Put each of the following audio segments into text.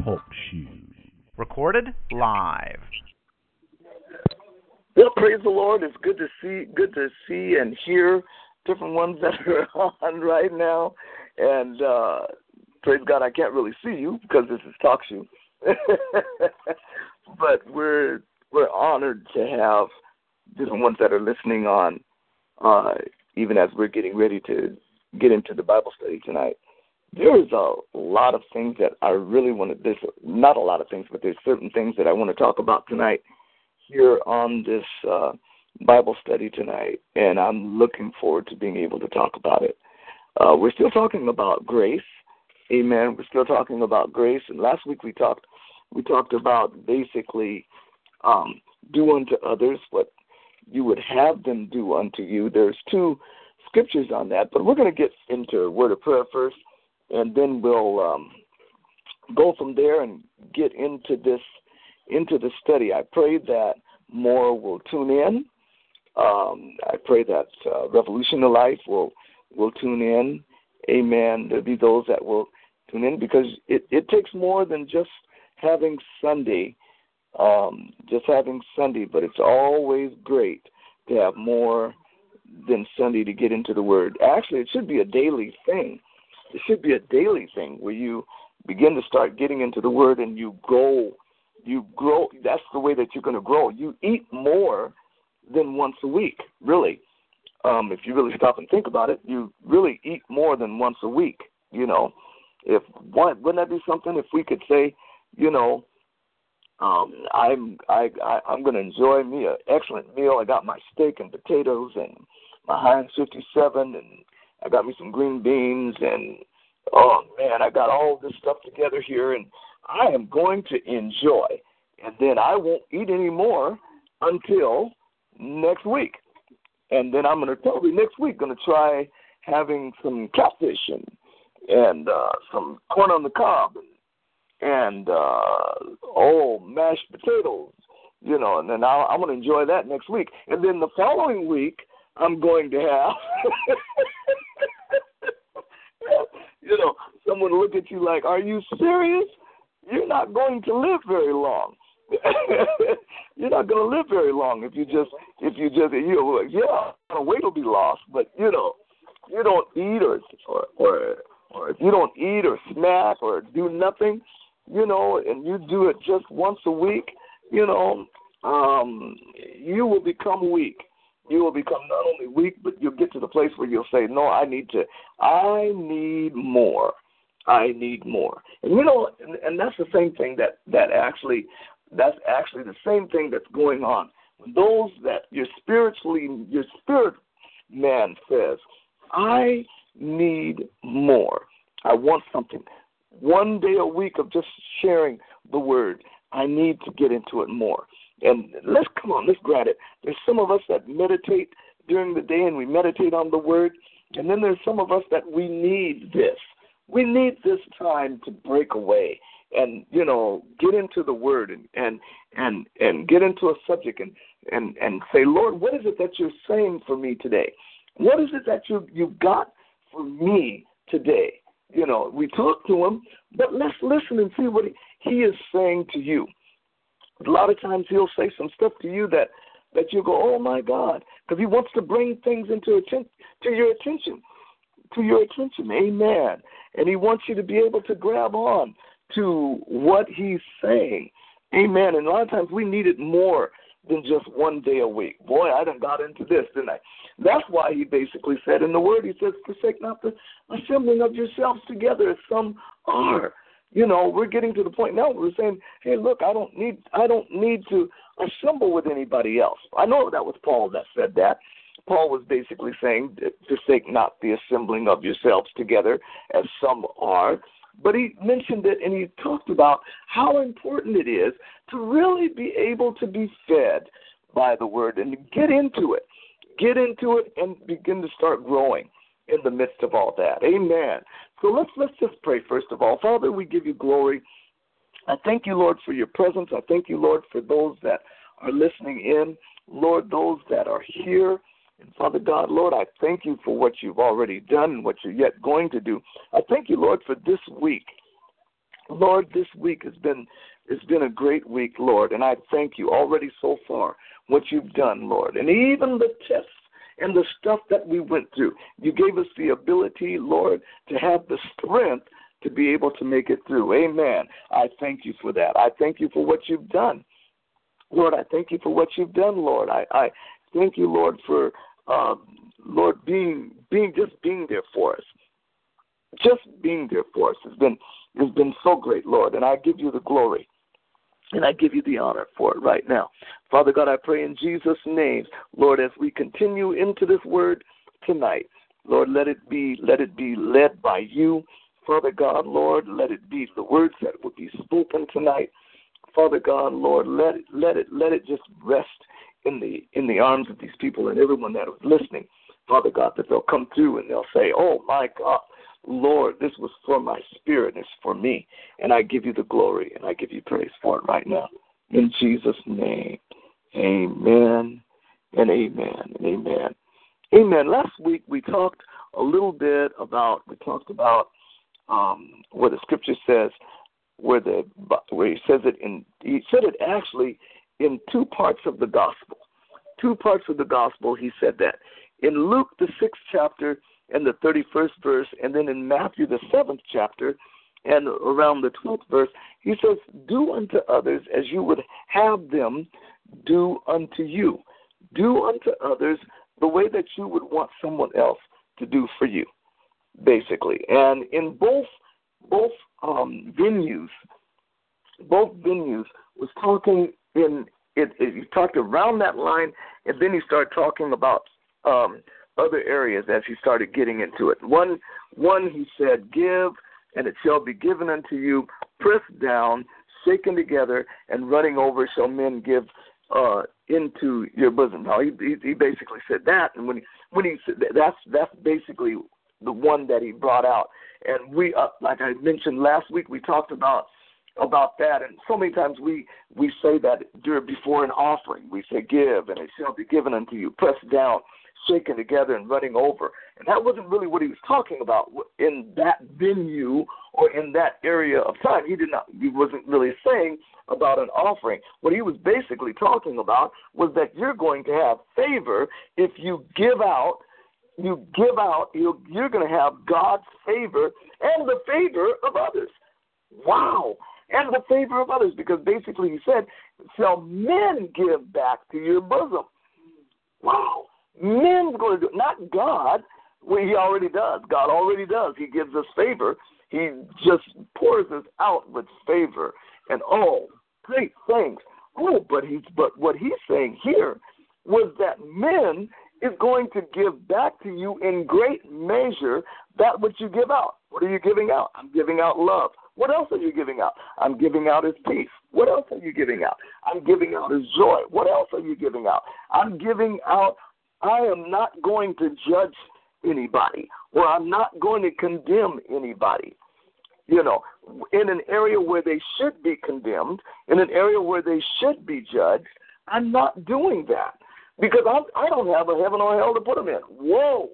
TalkShoe. Recorded live. Well, praise the Lord. It's good to see and hear different ones that are on right now. And praise God, I can't really see you because this is TalkShoe. But we're honored to have different ones that are listening on, even as we're getting ready to get into the Bible study tonight. There is a lot of things that I really want to, there's not a lot of things, but there's certain things that I want to talk about tonight here on this Bible study tonight, and I'm looking forward to being able to talk about it. We're still talking about grace. Amen. We're still talking about grace, and last week we talked about basically do unto others what you would have them do unto you. There's two scriptures on that, but we're going to get into a word of prayer first, and then we'll go from there and get into the study. I pray that more will tune in. I pray that Revolution of Life will tune in. Amen. There'll be those that will tune in because it takes more than just having Sunday, but it's always great to have more than Sunday to get into the Word. Actually, it should be a daily thing. It should be a daily thing where you begin to start getting into the Word and you grow. That's the way that you're going to grow. You eat more than once a week, really. If you really stop and think about it, you really eat more than once a week. You know, wouldn't that be something if we could say, you know, I'm going to enjoy me an excellent meal. I got my steak and potatoes and my Heinz 57, and I got me some green beans, and oh man, I got all this stuff together here, and I am going to enjoy, and then I won't eat any more until next week. And then I'm going to probably next week going to try having some catfish and some corn on the cob and mashed potatoes, you know. And then I'm going to enjoy that next week. And then the following week I'm going to have, you know, someone look at you like, "Are you serious? You're not going to live very long." You're not going to live very long if you weight will be lost. But you know, you don't eat or if you don't eat or snack or do nothing, you know, and you do it just once a week, you know, you will become weak. You will become not only weak, but you'll get to the place where you'll say, "No, I need more. And you know, and that's the same thing that's actually the same thing that's going on. Those that your spirit man says, "I need more. I want something." One day a week of just sharing the word. I need to get into it more. And let's grab it. There's some of us that meditate during the day and we meditate on the word. And then there's some of us that we need this. We need this time to break away and, you know, get into the word and get into a subject and say, "Lord, what is it that you're saying for me today? What is it that you've got for me today?" You know, we talk to him, but let's listen and see what he is saying to you. A lot of times he'll say some stuff to you that you go, "Oh, my God," because he wants to bring things to your attention. Amen. And he wants you to be able to grab on to what he's saying. Amen. And a lot of times we need it more than just one day a week. Boy, I done got into this, didn't I? That's why he basically said in the word, he says, "Forsake not the assembling of yourselves together as some are." You know, we're getting to the point now where we're saying, "Hey, look, I don't need to assemble with anybody else." I know that was Paul that said that. Paul was basically saying, forsake not the assembling of yourselves together, as some are. But he mentioned it, and he talked about how important it is to really be able to be fed by the word and get into it and begin to start growing in the midst of all that. Amen. So let's just pray first of all. Father, we give you glory. I thank you, Lord, for your presence. I thank you, Lord, for those that are listening in, Lord, those that are here. And Father God, Lord, I thank you for what you've already done and what you're yet going to do. I thank you, Lord, for this week. Lord, this week has been a great week, Lord, and I thank you already so far what you've done, Lord. And even the tests and the stuff that we went through, you gave us the ability, Lord, to have the strength to be able to make it through. Amen. I thank you for that. I thank you for what you've done. Lord, I thank you for what you've done, Lord. I thank you, Lord, for Lord being there for us. Just being there for us has been so great, Lord, and I give you the glory and I give you the honor for it right now. Father God, I pray in Jesus' name, Lord, as we continue into this word tonight, Lord, let it be led by you, Father God, Lord, let it be the words that will be spoken tonight. Father God, Lord, let it just rest in the arms of these people and everyone that is listening, Father God, that they'll come through and they'll say, oh, my God, Lord, this was for my spirit, it's for me, and I give you the glory and I give you praise for it right now. In Jesus' name, amen and amen and amen. Amen. Last week we talked a little bit about, where the scripture says, where he says it in, he said it actually in two parts of the gospel. Two parts of the gospel, he said that. In Luke, the 6th chapter, and the 31st verse, and then in Matthew, the 7th chapter, and around the 12th verse, he says, do unto others as you would have them do unto you. Do unto others the way that you would want someone else to do for you, basically. And in both venues was talking in it. He talked around that line, and then he started talking about other areas as he started getting into it. One he said, give, and it shall be given unto you, pressed down, shaken together, and running over shall men give into your bosom. Now he basically said that, and when he said that's basically the one that he brought out. And we, like I mentioned last week, we talked about that, and so many times we say that before an offering. We say, give, and it shall be given unto you, pressed down, shaken together, and running over. And that wasn't really what he was talking about in that venue or in that area of time. He wasn't really saying about an offering. What he was basically talking about was that you're going to have favor if you give out. You give out, you're going to have God's favor and the favor of others. Wow. And the favor of others, because basically he said, shall men give back to your bosom? Wow. Men's going to do it, not God. Well, he already does. God already does. He gives us favor. He just pours us out with favor and all great things. Oh, but what he's saying here was that men is going to give back to you in great measure that which you give out. What are you giving out? I'm giving out love. What else are you giving out? I'm giving out his peace. What else are you giving out? I'm giving out his joy. What else are you giving out? I'm giving out, I am not going to judge anybody, or I'm not going to condemn anybody. You know, in an area where they should be condemned, in an area where they should be judged, I'm not doing that. Because I don't have a heaven or hell to put them in. Whoa.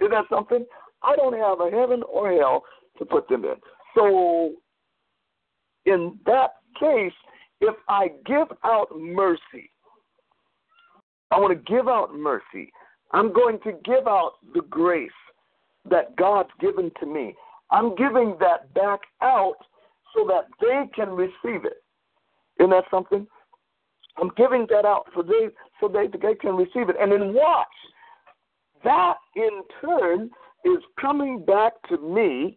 Isn't that something? I don't have a heaven or hell to put them in. So in that case, if I give out mercy, I want to give out mercy. I'm going to give out the grace that God's given to me. I'm giving that back out so that they can receive it. Isn't that something? I'm giving that out so they can receive it. And then watch. That, in turn, is coming back to me,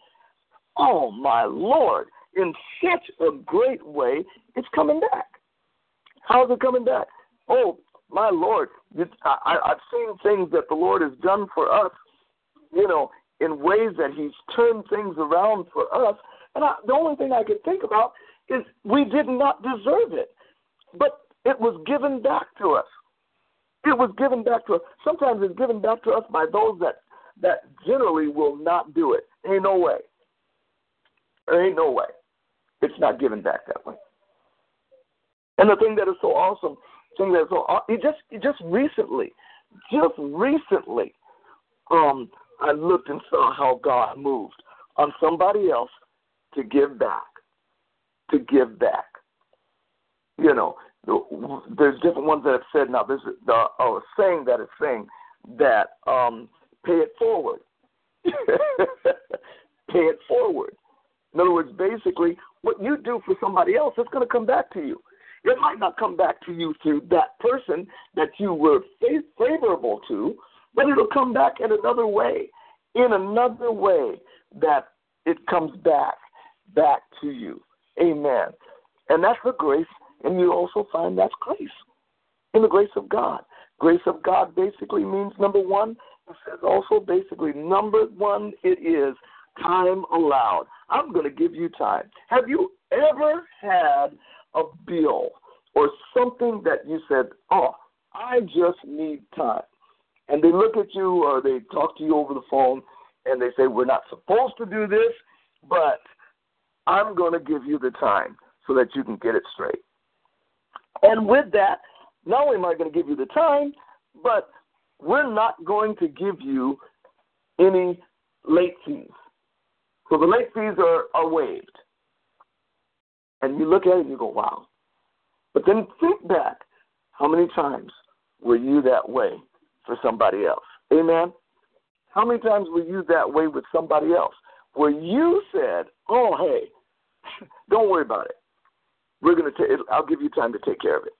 oh, my Lord, in such a great way, it's coming back. How's it coming back? Oh, my Lord, I've seen things that the Lord has done for us, you know, in ways that he's turned things around for us. And the only thing I could think about is we did not deserve it, but it was given back to us. It was given back to us. Sometimes it's given back to us by those that generally will not do it. Ain't no way. There ain't no way. It's not given back that way. And the thing that is so awesome, just recently, I looked and saw how God moved on somebody else to give back. You know, there's different ones that have said, now this is a saying that is saying that pay it forward. Pay it forward. In other words, basically, what you do for somebody else, it's going to come back to you. It might not come back to you through that person that you were favorable to, but it'll come back in another way that it comes back to you. Amen. And that's the grace, and you also find that's grace in the grace of God. Grace of God basically means, number one, it says also basically, number one, it is time allowed. I'm going to give you time. Have you ever had a bill or something that you said, oh, I just need time? And they look at you or they talk to you over the phone and they say, we're not supposed to do this, but I'm going to give you the time so that you can get it straight. And with that, not only am I going to give you the time, but we're not going to give you any late fees. So the late fees are waived. And you look at it and you go, wow. But then think back, how many times were you that way for somebody else? Amen? How many times were you that way with somebody else where you said, oh, hey, don't worry about it. We're going to I'll give you time to take care of it.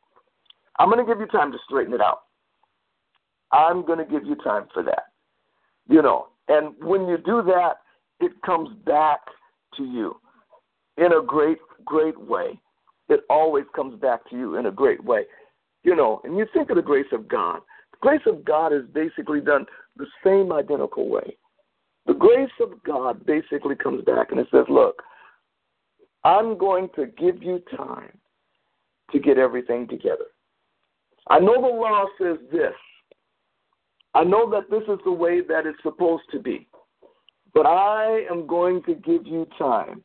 I'm going to give you time to straighten it out. I'm going to give you time for that. You know, and when you do that, it comes back to you in a great, great way. It always comes back to you in a great way. You know, and you think of the grace of God. The grace of God is basically done the same identical way. The grace of God basically comes back and it says, look, I'm going to give you time to get everything together. I know the law says this. I know that this is the way that it's supposed to be. But I am going to give you time.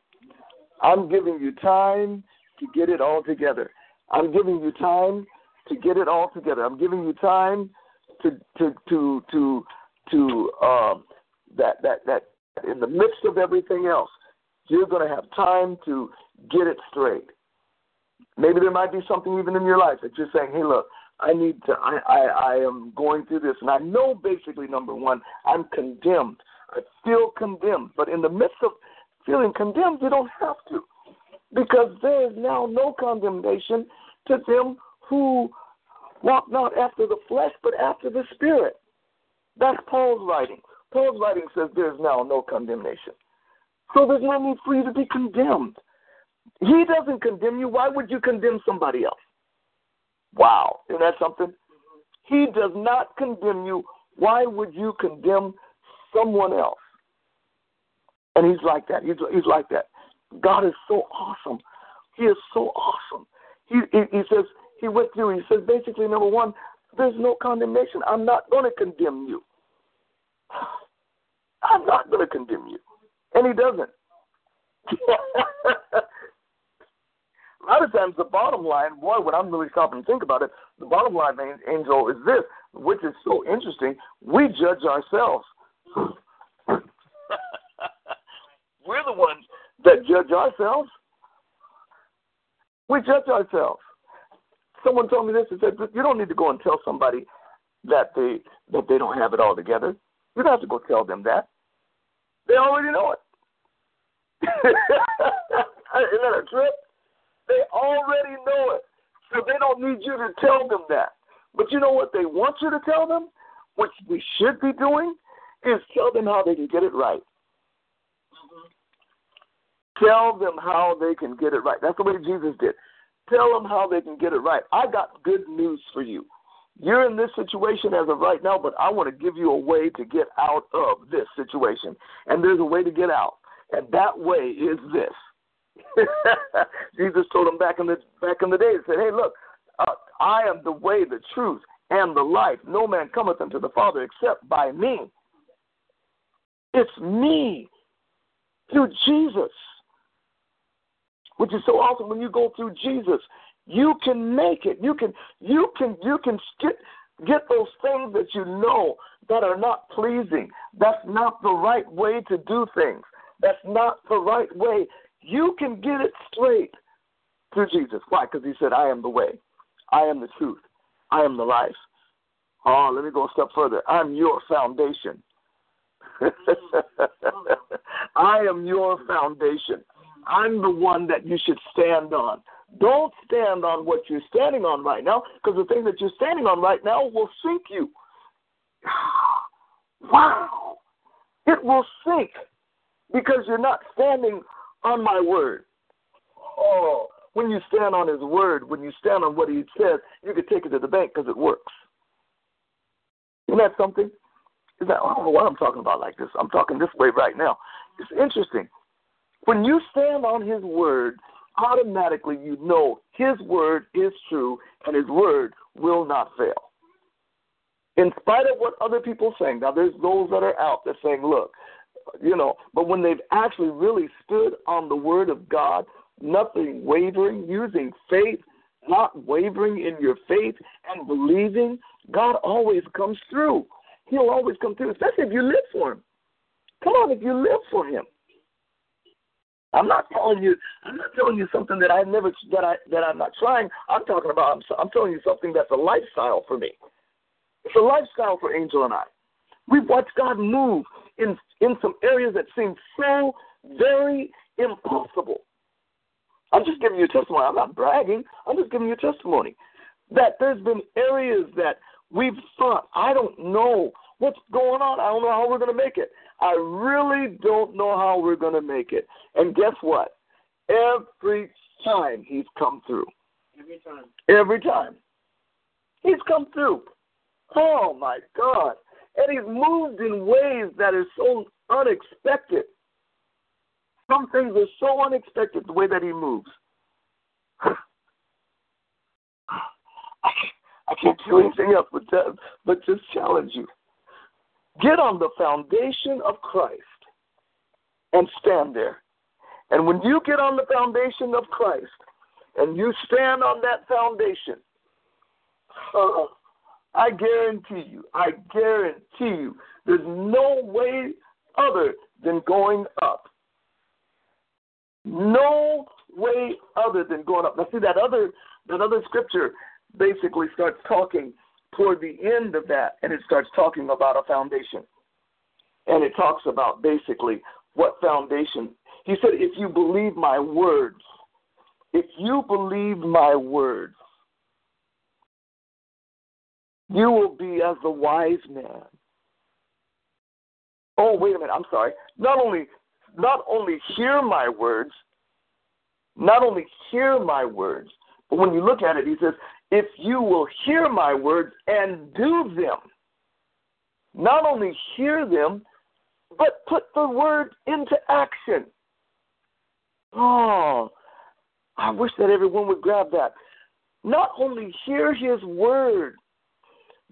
I'm giving you time to get it all together. I'm giving you time to get it all together. I'm giving you time to in the midst of everything else, you're going to have time to get it straight. Maybe there might be something even in your life that you're saying, hey, look, I am going through this. And I know basically, number one, I'm condemned. I feel condemned. But in the midst of feeling condemned, you don't have to, because there is now no condemnation to them who walk not after the flesh, but after the Spirit. That's Paul's writing. Paul's writing says there is now no condemnation. So there's no need for you to be condemned. He doesn't condemn you. Why would you condemn somebody else? Wow. Isn't that something? He does not condemn you. Why would you condemn someone else? And he's like that. He's like that. God is so awesome. He is so awesome. He says, he went through, he says, basically, number one, there's no condemnation. I'm not going to condemn you. I'm not going to condemn you. And he doesn't. A lot of times the bottom line, boy, when I'm really stopping and think about it, the bottom line, Angel, is this, which is so interesting. We judge ourselves. We're the ones that judge ourselves. We judge ourselves. Someone told me this and said, you don't need to go and tell somebody that they don't have it all together. You don't have to go tell them that. They already know it. Isn't that a trip? They already know it. So they don't need you to tell them that. But you know what they want you to tell them, which we should be doing, is tell them how they can get it right. Tell them how they can get it right. That's the way Jesus did. Tell them how they can get it right. I got good news for you. You're in this situation as of right now, but I want to give you a way to get out of this situation. And there's a way to get out. And that way is this. Jesus told him back in the day, he said, hey, look, I am the way, the truth, and the life. No man cometh unto the Father except by me. It's me through Jesus, which is so awesome. When you go through Jesus, you can make it. You can get those things that you know that are not pleasing. That's not the right way to do things. That's not the right way. You can get it straight through Jesus. Why? Because he said, I am the way. I am the truth. I am the life. Oh, let me go a step further. I'm your foundation. I am your foundation. I'm the one that you should stand on. Don't stand on what you're standing on right now, because the thing that you're standing on right now will sink you. Wow. It will sink because you're not standing on my word. Oh, when you stand on his word, when you stand on what he says, you can take it to the bank because it works. Isn't that something? Is that, I don't know what I'm talking about like this. I'm talking this way right now. It's interesting. When you stand on his word, automatically you know his word is true and his word will not fail. In spite of what other people are saying, now there's those that are out there saying, look, you know, but when they've actually really stood on the word of God, nothing wavering, using faith, not wavering in your faith and believing, God always comes through. He'll always come through, especially if you live for him. Come on, if you live for him. I'm not telling you something that I never that I'm not trying. I'm talking about I'm telling you something that's a lifestyle for me. It's a lifestyle for Angel and I. We've watched God move in some areas that seem so very impossible. I'm just giving you a testimony. I'm not bragging. I'm just giving you a testimony that there's been areas that we've thought, I don't know what's going on. I don't know how we're going to make it. I really don't know how we're going to make it. And guess what? Every time he's come through. Every time. He's come through. Oh, my God. And he's moved in ways that are so unexpected. Some things are so unexpected the way that he moves. I can't do anything else but just challenge you. Get on the foundation of Christ and stand there. And when you get on the foundation of Christ and you stand on that foundation, I guarantee you, there's no way other than going up. No way other than going up. Now, see, that other scripture basically starts talking toward the end of that, and it starts talking about a foundation. And it talks about basically what foundation. He said, if you believe my words, you will be as the wise man. Oh, wait a minute, I'm sorry. Not only hear my words, but when you look at it, he says, if you will hear my words and do them, not only hear them, but put the word into action. Oh, I wish that everyone would grab that. Not only hear his word,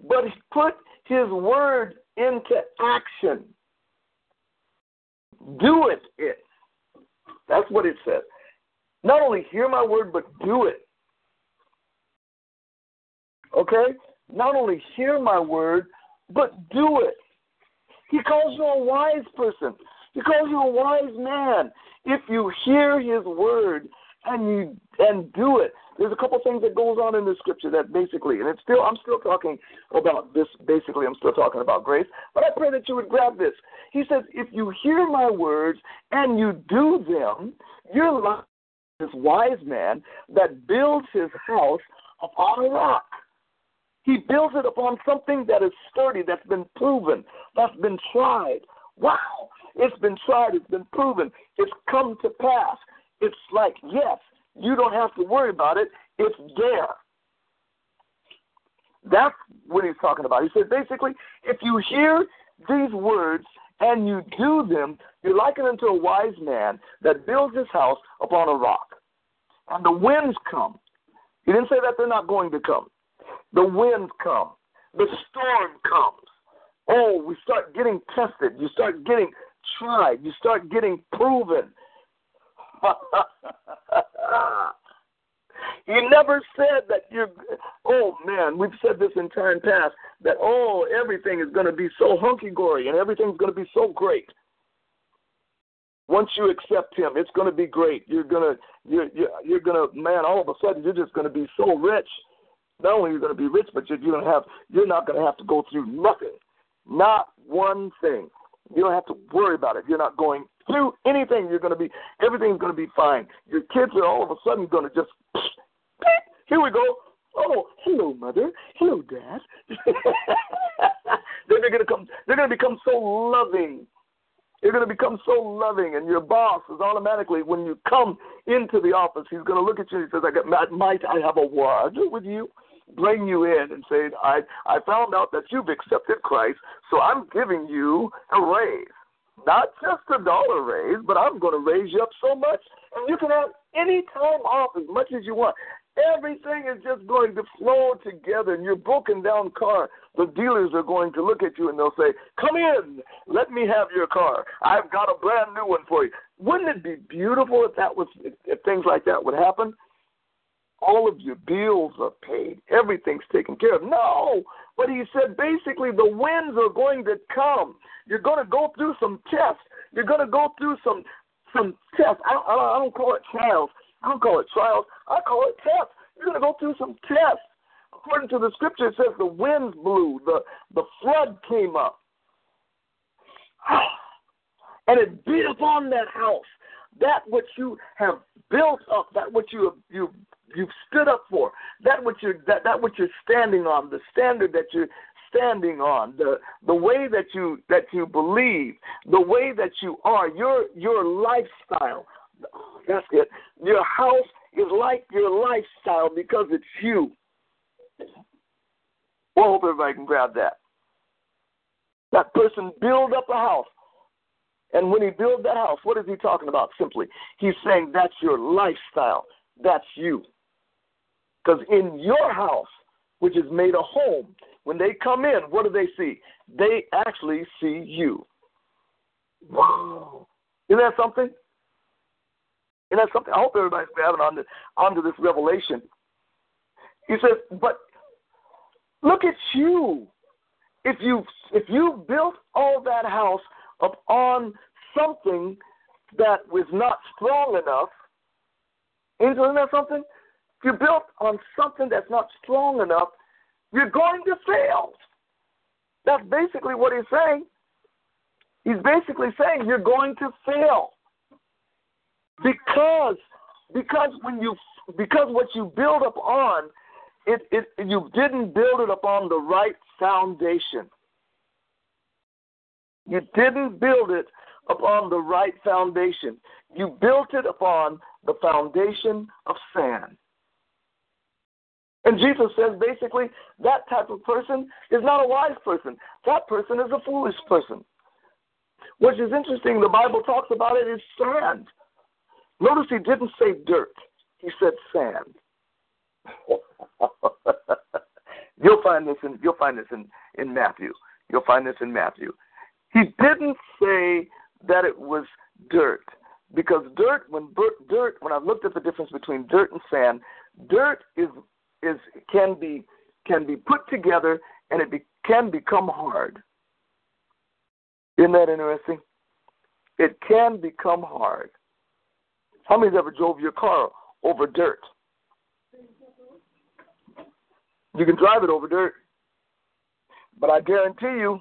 but put his word into action. Do it. That's what it says. Not only hear my word, but do it. Okay? Not only hear my word, but do it. He calls you a wise person. He calls you a wise man. If you hear his word and do it. There's a couple things that goes on in the scripture that basically, and I'm still talking about grace, but I pray that you would grab this. He says, if you hear my words and you do them, you're like this wise man that builds his house upon a rock. He builds it upon something that is sturdy, that's been proven, that's been tried. Wow, it's been tried, it's been proven, it's come to pass. It's like, yes, you don't have to worry about it. It's there. That's what he's talking about. He said, basically, if you hear these words and you do them, you liken unto a wise man that builds his house upon a rock. And the winds come. He didn't say that they're not going to come. The winds come. The storm comes. Oh, we start getting tested. You start getting tried. You start getting proven. He never said that we've said this in time past, that, everything is going to be so hunky-dory and everything's going to be so great. Once you accept him, it's going to be great. You're going to, all of a sudden you're just going to be so rich. Not only are you going to be rich, but you're not going to have to go through nothing. Not one thing. You don't have to worry about it. You're not going through anything. Everything's going to be fine. Your kids are all of a sudden going to just, here we go. Oh, hello, mother. Hello, dad. They're going to become so loving. You're going to become so loving, and your boss is automatically, when you come into the office, he's going to look at you and he says, might I have a word with you? Bring you in and say, I found out that you've accepted Christ, so I'm giving you a raise. Not just $1 raise, but I'm going to raise you up so much, and you can have any time off as much as you want. Everything is just going to flow together. In your broken down car, the dealers are going to look at you and they'll say, come in, let me have your car. I've got a brand new one for you. Wouldn't it be beautiful if things like that would happen? All of your bills are paid. Everything's taken care of. No, but he said basically the winds are going to come. You're going to go through some tests. You're going to go through some tests. I don't call it trials. I don't call it trials. I call it tests. You're going to go through some tests. According to the scripture, it says the winds blew. The flood came up. And it beat upon that house. That which you have built up, that which you've stood up for, that which you're standing on, the standard that you're standing on, the way that you believe, the way that you are, your lifestyle. That's it. Your house is like your lifestyle because it's you. Well, I hope everybody can grab that. That person build up a house. And when he builds that house, what is he talking about simply? He's saying that's your lifestyle. That's you. Because in your house, which is made a home, when they come in, what do they see? They actually see you. Wow. Isn't that something? And that's something I hope everybody's grabbing onto this revelation. He says, but look at you. If you built all that house upon something that was not strong enough, Angel, isn't that something? If you built on something that's not strong enough, you're going to fail. That's basically what he's saying. He's basically saying you're going to fail. Because what you build up on, you didn't build it upon the right foundation. You didn't build it upon the right foundation. You built it upon the foundation of sand. And Jesus says basically that type of person is not a wise person. That person is a foolish person. Which is interesting. The Bible talks about it as sand. Notice he didn't say dirt. He said sand. You'll find this in Matthew. You'll find this in Matthew. He didn't say that it was dirt, because when I've looked at the difference between dirt and sand, dirt can be put together and it can become hard. Isn't that interesting? It can become hard. How many ever drove your car over dirt? You can drive it over dirt, but I guarantee you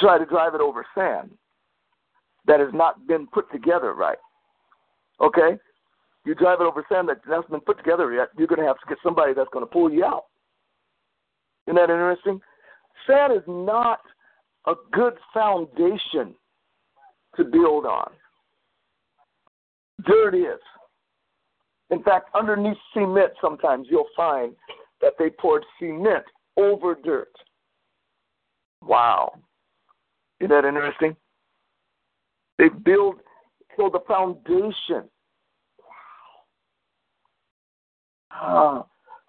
try to drive it over sand that has not been put together right. Okay? You drive it over sand that's been put together yet, you're going to have to get somebody that's going to pull you out. Isn't that interesting? Sand is not a good foundation to build on. Dirt is. In fact, underneath cement sometimes you'll find that they poured cement over dirt. Wow. Isn't that interesting? They build, so the foundation. Wow.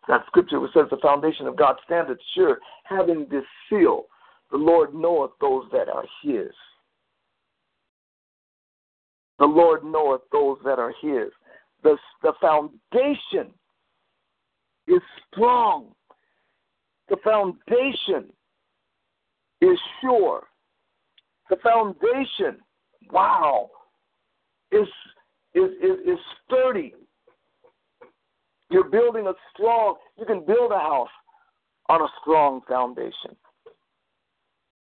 That scripture which says the foundation of God standeth sure, having this seal, the Lord knoweth those that are his. The Lord knoweth those that are his. The foundation is strong. The foundation is sure. The foundation, wow, is sturdy. You're building a strong, you can build a house on a strong foundation.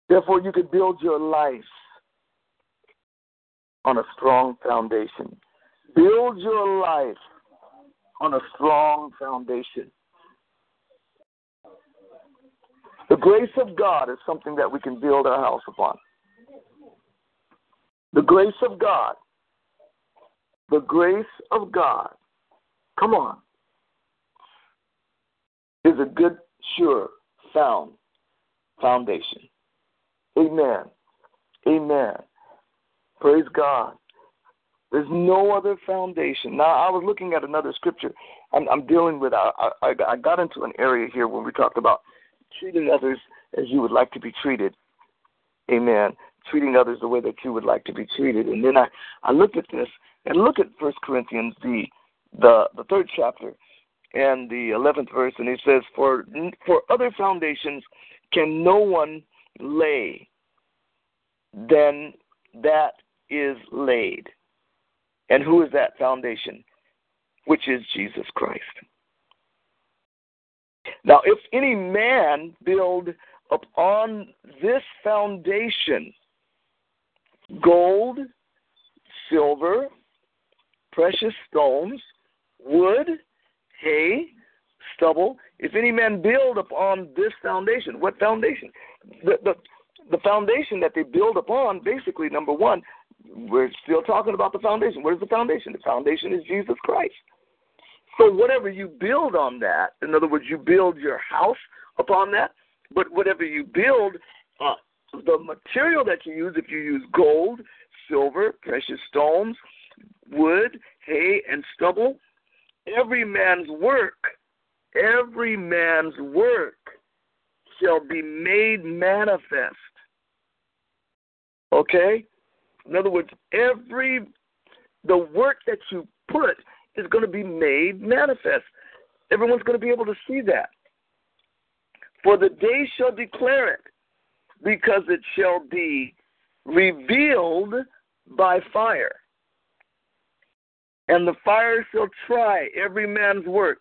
Therefore, you can build your life on a strong foundation. Build your life on a strong foundation. The grace of God is something that we can build our house upon. The grace of God. The grace of God. Come on. Is a good, sure, sound foundation. Amen. Amen. Praise God. There's no other foundation. Now, I was looking at another scripture. I'm dealing with, I got into an area here when we talked about treating others as you would like to be treated. Amen. Treating others the way that you would like to be treated. And then I looked at this, and look at 1 Corinthians, the third chapter, and the 11th verse, and it says, For other foundations can no one lay than that is laid. And who is that foundation? Which is Jesus Christ. Now, if any man build upon this foundation gold, silver, precious stones, wood, hay, stubble, if any man build upon this foundation, what foundation? The foundation that they build upon, basically, number one, we're still talking about the foundation. What is the foundation? The foundation is Jesus Christ. So whatever you build on that, in other words, you build your house upon that, but whatever you build, the material that you use, if you use gold, silver, precious stones, wood, hay, and stubble, every man's work shall be made manifest. Okay? In other words, the work that you put is going to be made manifest. Everyone's going to be able to see that. For the day shall declare it, because it shall be revealed by fire. And the fire shall try every man's work,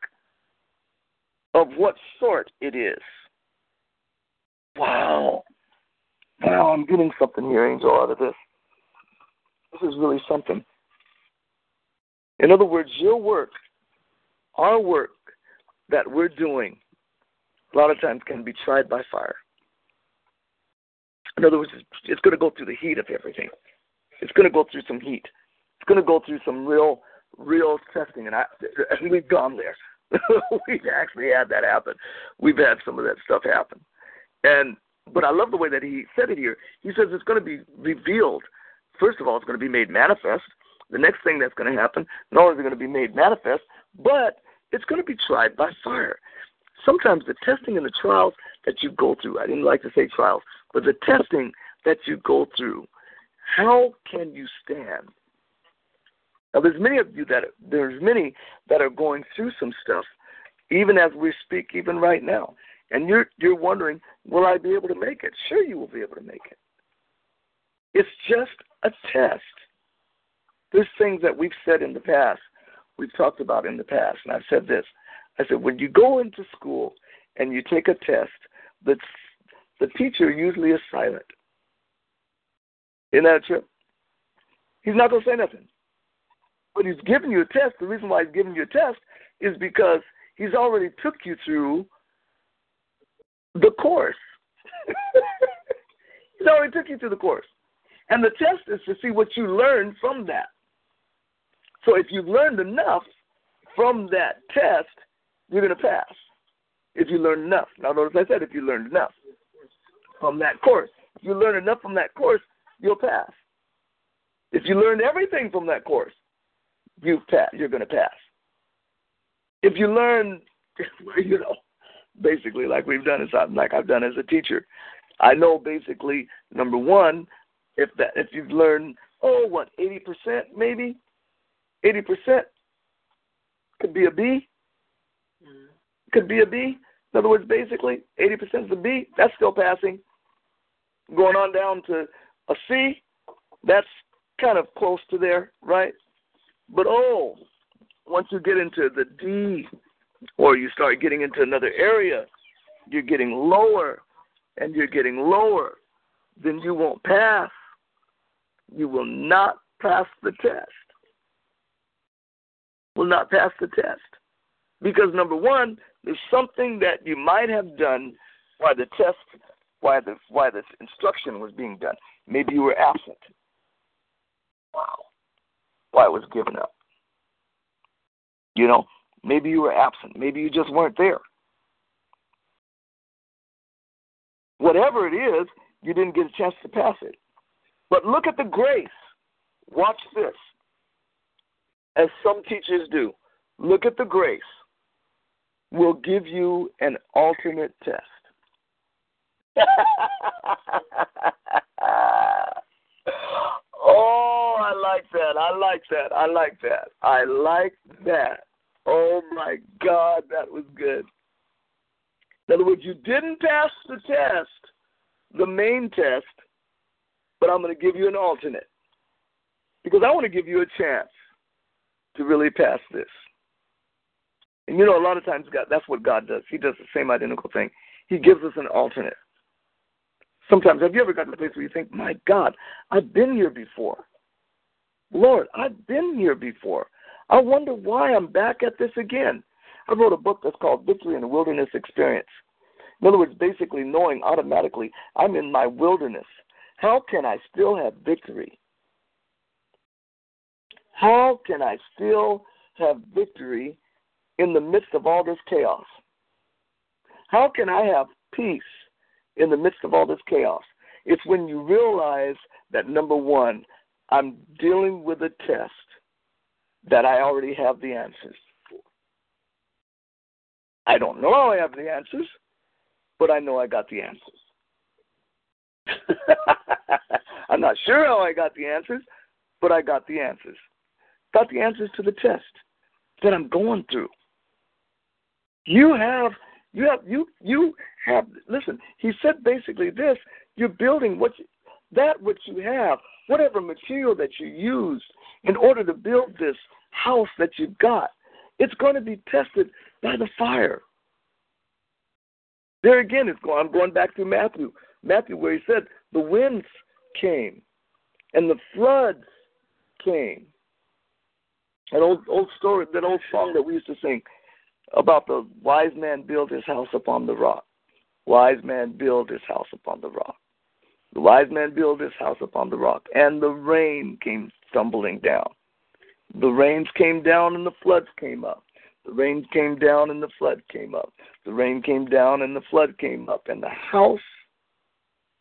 of what sort it is. Wow. Wow, I'm getting something here, Angel, out of this. This is really something. In other words, your work, our work that we're doing, a lot of times can be tried by fire. In other words, it's going to go through the heat of everything. It's going to go through some heat. It's going to go through some real testing, and we've gone there. We've actually had that happen. We've had some of that stuff happen. But I love the way that he said it here. He says it's going to be revealed. First of all, it's going to be made manifest. The next thing that's going to happen, not only is it going to be made manifest, but it's going to be tried by fire. Sometimes the testing and the trials that you go through, I didn't like to say trials, but the testing that you go through, how can you stand? Now, there's many that are going through some stuff, even as we speak, even right now. And you're wondering, will I be able to make it? Sure, you will be able to make it. It's just a test. There's things that we've said in the past, we've talked about in the past, and I've said this. I said, when you go into school and you take a test, the teacher usually is silent. Isn't that true? He's not going to say nothing. But he's giving you a test. The reason why he's giving you a test is because he's already took you through the course. He's already took you through the course. And the test is to see what you learn from that. So if you've learned enough from that test, you're going to pass. if you learn enough. Now, notice I said if you learn enough from that course. If you learn enough from that course, you'll pass. If you learn everything from that course, you're going to pass. If you learn, basically like we've done, like I've done as a teacher, I know basically, number one, if you've learned, 80% maybe? 80% could be a B. Could be a B. In other words, basically, 80% is a B. That's still passing. Going on down to a C, that's kind of close to there, right? But once you get into the D or you start getting into another area, you're getting lower and you're getting lower, then you won't pass. You will not pass the test. Will not pass the test. Because number one, there's something that you might have done why this instruction was being done. Maybe you were absent. Wow. Why it was given up. Maybe you were absent. Maybe you just weren't there. Whatever it is, you didn't get a chance to pass it. But look at the grace. Watch this. As some teachers do, look at the grace. We'll give you an alternate test. I like that. Oh, my God, that was good. In other words, you didn't pass the test, the main test, but I'm going to give you an alternate because I want to give you a chance to really pass this. And, a lot of times God, that's what God does. He does the same identical thing. He gives us an alternate. Sometimes, have you ever gotten to a place where you think, my God, I've been here before. Lord, I've been here before. I wonder why I'm back at this again. I wrote a book that's called Victory in the Wilderness Experience. In other words, basically knowing automatically I'm in my wilderness. How can I still have victory? How can I still have victory in the midst of all this chaos? How can I have peace in the midst of all this chaos? It's when you realize that, number one, I'm dealing with a test that I already have the answers for. I don't know how I have the answers, but I know I got the answers. I'm not sure how I got the answers, but I got the answers. Got the answers to the test that I'm going through. Listen, he said basically this, you're building what you have, whatever material that you use in order to build this house that you've got, it's going to be tested by the fire. There again, I'm going back to Matthew, where he said the winds came and the floods came. An old story, that old song that we used to sing about the wise man built his house upon the rock. Wise man built his house upon the rock. The wise man built his house upon the rock, and the rain came stumbling down. The rains came down, and the floods came up. The rain came down, and the flood came up. The rain came down, and the flood came up. And the house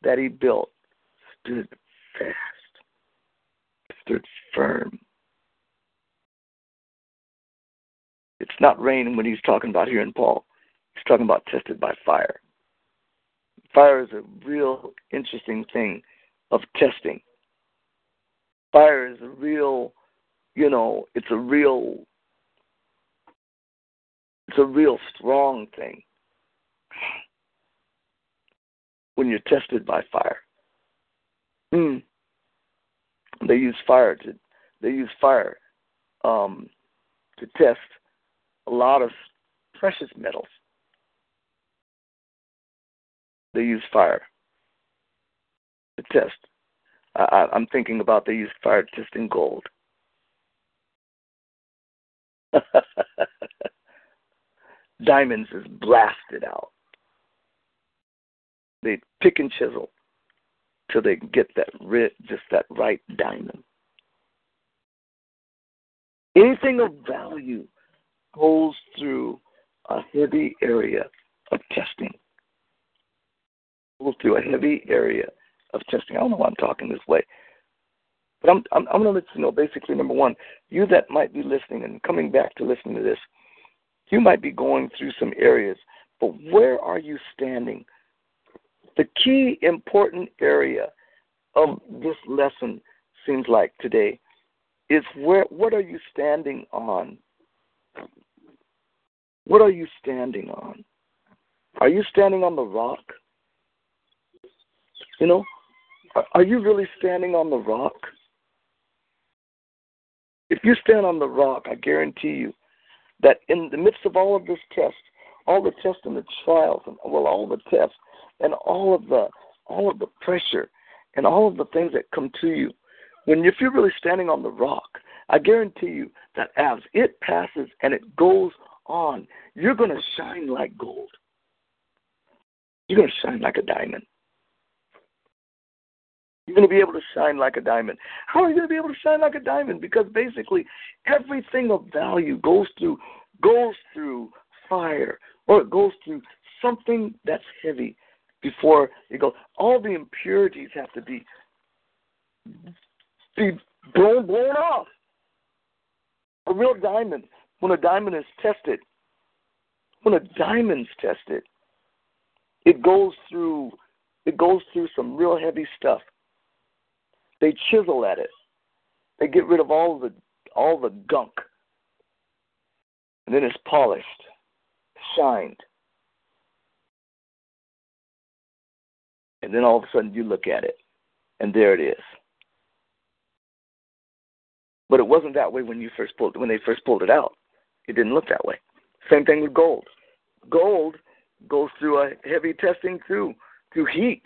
that he built stood fast, stood firm. It's not rain when he's talking about here in Paul. He's talking about tested by fire. Fire is a real interesting thing of testing. Fire is a real, it's a real strong thing when you're tested by fire. They use fire to test a lot of precious metals. They use fire to test. I'm thinking about they use fire testing gold. Diamonds is blasted out. They pick and chisel till they can get that right diamond. Anything of value goes through a heavy area of testing. We'll do a heavy area of testing. I don't know why I'm talking this way, but I'm going to let you know, basically, number one, you that might be listening and coming back to listen to this, you might be going through some areas, but where are you standing? The key important area of this lesson, seems like today, is where. What are you standing on? What are you standing on? Are you standing on the rock? You know, are you really standing on the rock? If you stand on the rock, I guarantee you that in the midst of all of this test, all the tests and the trials, and well, all the tests and all of the pressure and all of the things that come to you, if you're really standing on the rock, I guarantee you that as it passes and it goes on, you're going to shine like gold. You're going to shine like a diamond. You're going to be able to shine like a diamond. How are you going to be able to shine like a diamond? Because basically everything of value goes through fire, or it goes through something that's heavy before it goes. All the impurities have to be blown off. A real diamond, when a diamond's tested, it goes through some real heavy stuff. They chisel at it. They get rid of all the gunk. And then it's polished, shined. And then all of a sudden you look at it, and there it is. But it wasn't that way when they first pulled it out. It didn't look that way. Same thing with gold. Gold goes through a heavy testing through heat.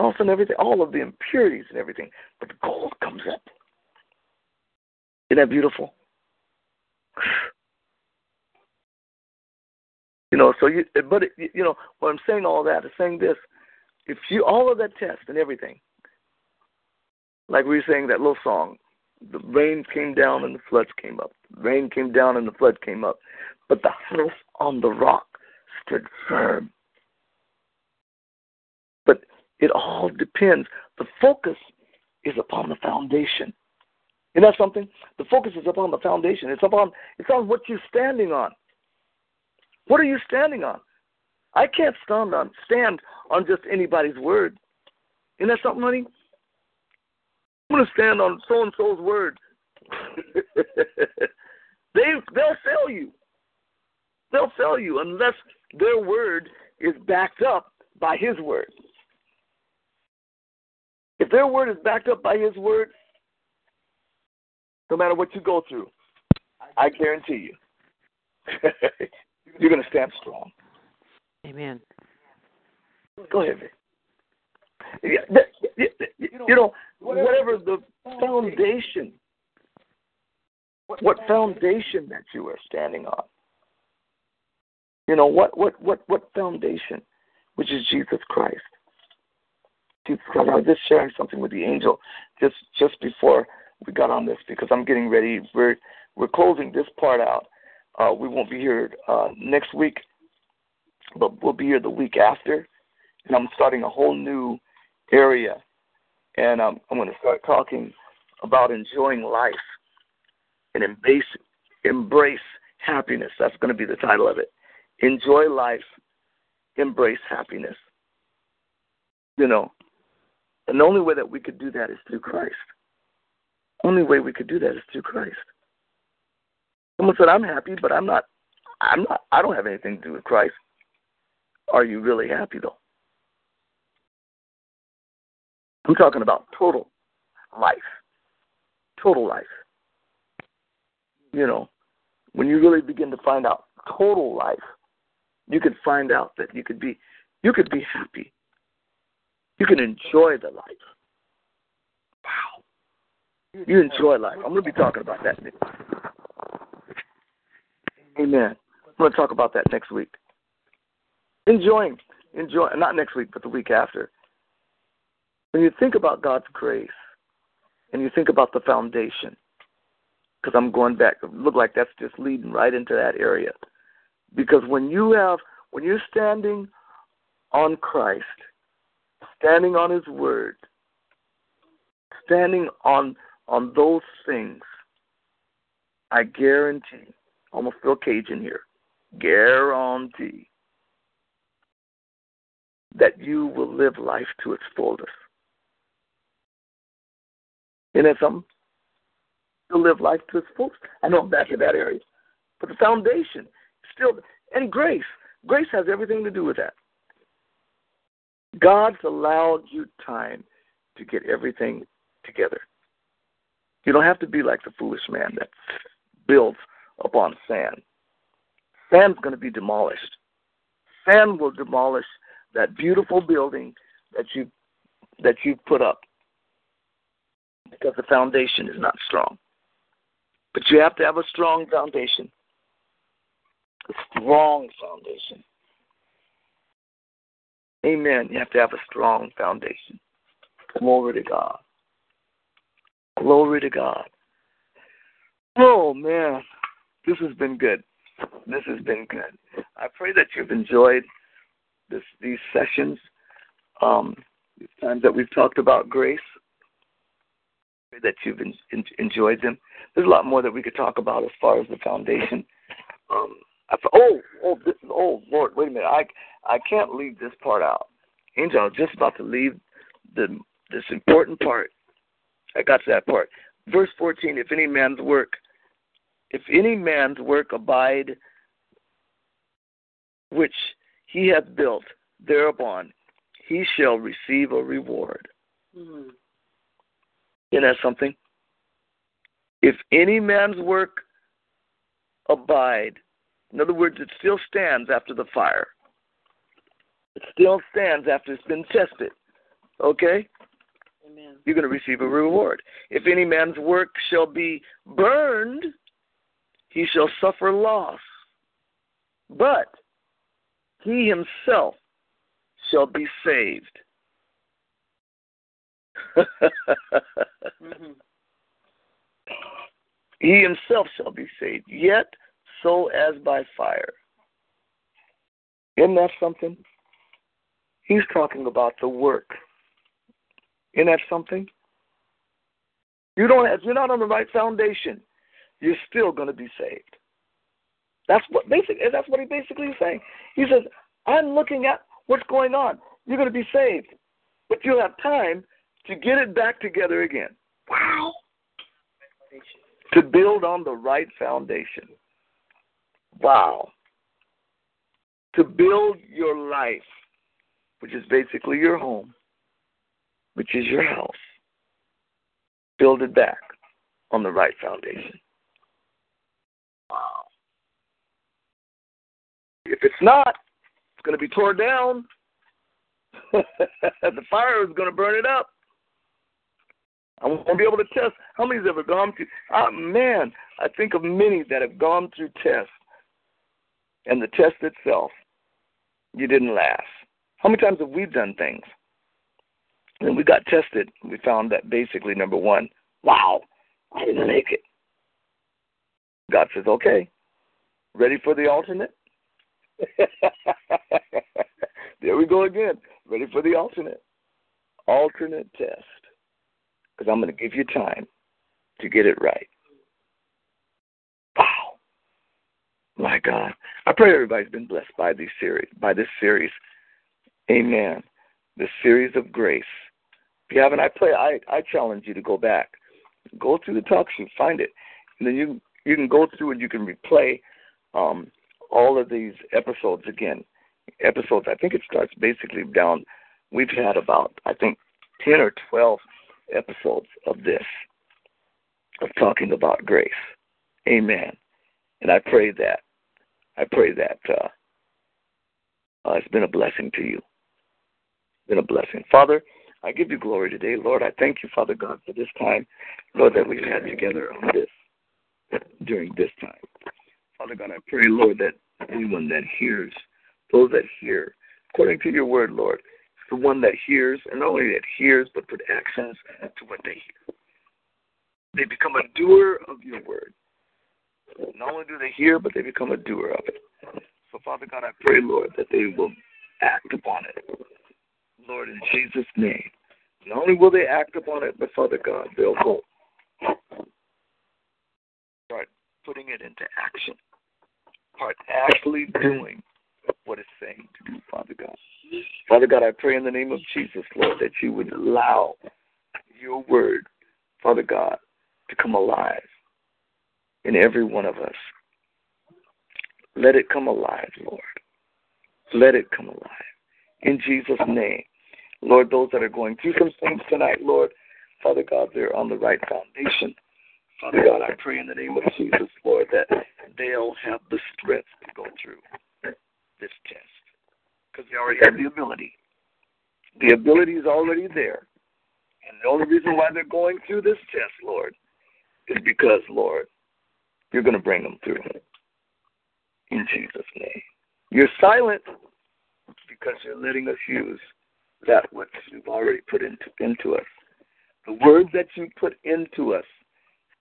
Also, everything, all of the impurities and everything, but gold comes up. Isn't that beautiful? You know, when I'm saying all that, I'm saying this: if you all of that test and everything, like we were saying that little song, the rain came down and the floods came up. The rain came down and the flood came up, but the house on the rock stood firm. But it all depends. The focus is upon the foundation. Isn't that something? The focus is upon the foundation. It's on what you're standing on. What are you standing on? I can't stand on just anybody's word. Isn't that something, honey? I'm going to stand on so-and-so's word. They'll fail you. They'll fail you unless their word is backed up by his word. If their word is backed up by his word, no matter what you go through, I guarantee you, you're going to stand strong. Amen. Go ahead, Vic. You know, whatever the foundation, what foundation that you are standing on, you know, what foundation, which is Jesus Christ. Jesus Christ. I was just sharing something with the angel just before we got on this, because I'm getting ready. We're closing this part out. We won't be here next week, but we'll be here the week after. And I'm starting a whole new area. And I'm going to start talking about enjoying life and embrace happiness. That's going to be the title of it. Enjoy life, embrace happiness. You know, and the only way that we could do that is through Christ. Only way we could do that is through Christ. Someone said, I'm happy, but I'm not. I don't have anything to do with Christ. Are you really happy, though? I'm talking about total life. You know, when you really begin to find out total life, you can find out that you could be happy. You can enjoy the life. Wow. You enjoy life. I'm going to be talking about that next week. Amen. I'm going to talk about that next week. Enjoying, not next week, but the week after. When you think about God's grace and you think about the foundation, because I'm going back, look like that's just leading right into that area. Because when you have, When you're standing on Christ, standing on His Word, standing on those things, I guarantee, almost feel Cajun here, guarantee that you will live life to its fullest. Isn't that something? You'll live life to its fullest. I know I'm back in that area. But the foundation, still, and grace. Grace has everything to do with that. God's allowed you time to get everything together. You don't have to be like the foolish man that builds upon sand. Sand's going to be demolished. Sand will demolish that beautiful building that you put up because the foundation is not strong. But you have to have a strong foundation. A strong foundation. Amen. You have to have a strong foundation. Glory to God. Glory to God. Oh, man. This has been good. This has been good. I pray that you've enjoyed these sessions, these times that we've talked about grace. I pray that you've enjoyed them. There's a lot more that we could talk about as far as the foundation. Lord, wait a minute. I can't leave this part out. Angel, I was just about to leave this important part. I got to that part. Verse 14, if any man's work abide, which he hath built thereupon, he shall receive a reward. Mm-hmm. Isn't that something? If any man's work abide, in other words, it still stands after the fire. It still stands after it's been tested. Okay? Amen. You're going to receive a reward. If any man's work shall be burned, he shall suffer loss. But he himself shall be saved. Mm-hmm. He himself shall be saved, yet so as by fire. Isn't that something? He's talking about the work. Isn't that something? If you're not on the right foundation, you're still going to be saved. That's what he basically is saying. He says, I'm looking at what's going on. You're going to be saved, but you'll have time to get it back together again. Wow. To build on the right foundation. Wow. To build your life, which is basically your home, which is your house. Build it back on the right foundation. Wow. If it's not, it's going to be torn down. The fire is going to burn it up. I won't be able to test. How many have ever gone through? I think of many that have gone through tests, and the test itself, you didn't last. How many times have we done things? And we got tested. We found that basically, number one, wow, I didn't make it. God says, okay, ready for the alternate? There we go again. Ready for the alternate. Alternate test. Because I'm going to give you time to get it right. Wow. My God. I pray everybody's been blessed by this series. Amen. This series of grace. If you haven't, I challenge you to go back. Go through the talk sheet, find it. And then you can go through and you can replay all of these episodes again. Episodes, I think it starts basically down. We've had about, I think, 10 or 12 episodes of this, of talking about grace. Amen. And I pray that it's been a blessing to you. It's been a blessing. Father, I give you glory today. Lord, I thank you, Father God, for this time, Lord, that we've had together on this, during this time. Father God, I pray, Lord, that anyone that hears, those that hear, according to your word, Lord, it's the one that hears, and not only that hears, but put actions to what they hear. They become a doer of your word. Not only do they hear, but they become a doer of it. So, Father God, I pray, Lord, that they will act upon it, Lord, in Jesus' name. Not only will they act upon it, but, Father God, they'll go start putting it into action, start actually doing what it's saying to do, Father God. Father God, I pray in the name of Jesus, Lord, that you would allow your word, Father God, to come alive in every one of us. Let it come alive, Lord. Let it come alive. In Jesus' name. Lord, those that are going through some things tonight, Lord, Father God, they're on the right foundation. Father God, I pray in the name of Jesus, Lord, that they'll have the strength to go through this test because they already have the ability. The ability is already there. And the only reason why they're going through this test, Lord, is because, Lord, you're going to bring them through. In Jesus' name. You're silent because you're letting us use that which you've already put into us. The word that you put into us,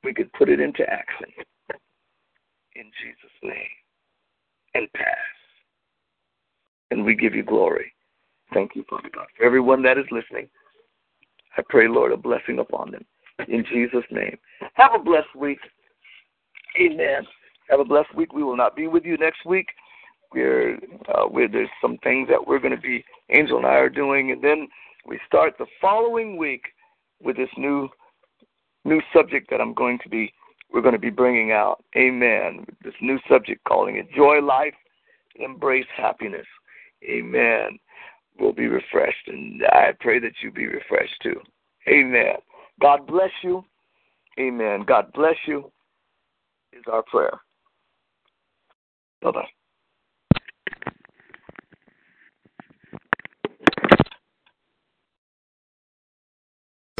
we could put it into action. In Jesus' name. And pass. And we give you glory. Thank you, Father God. For everyone that is listening, I pray, Lord, a blessing upon them. In Jesus' name. Have a blessed week. Amen. Have a blessed week. We will not be with you next week. There's some things that we're going to be, Angel and I are doing, and then we start the following week with this new subject that we're going to be bringing out. Amen. This new subject, calling it Joy Life, Embrace Happiness. Amen. We'll be refreshed, and I pray that you be refreshed too. Amen. God bless you. Amen. God bless you is our prayer. Bye-bye.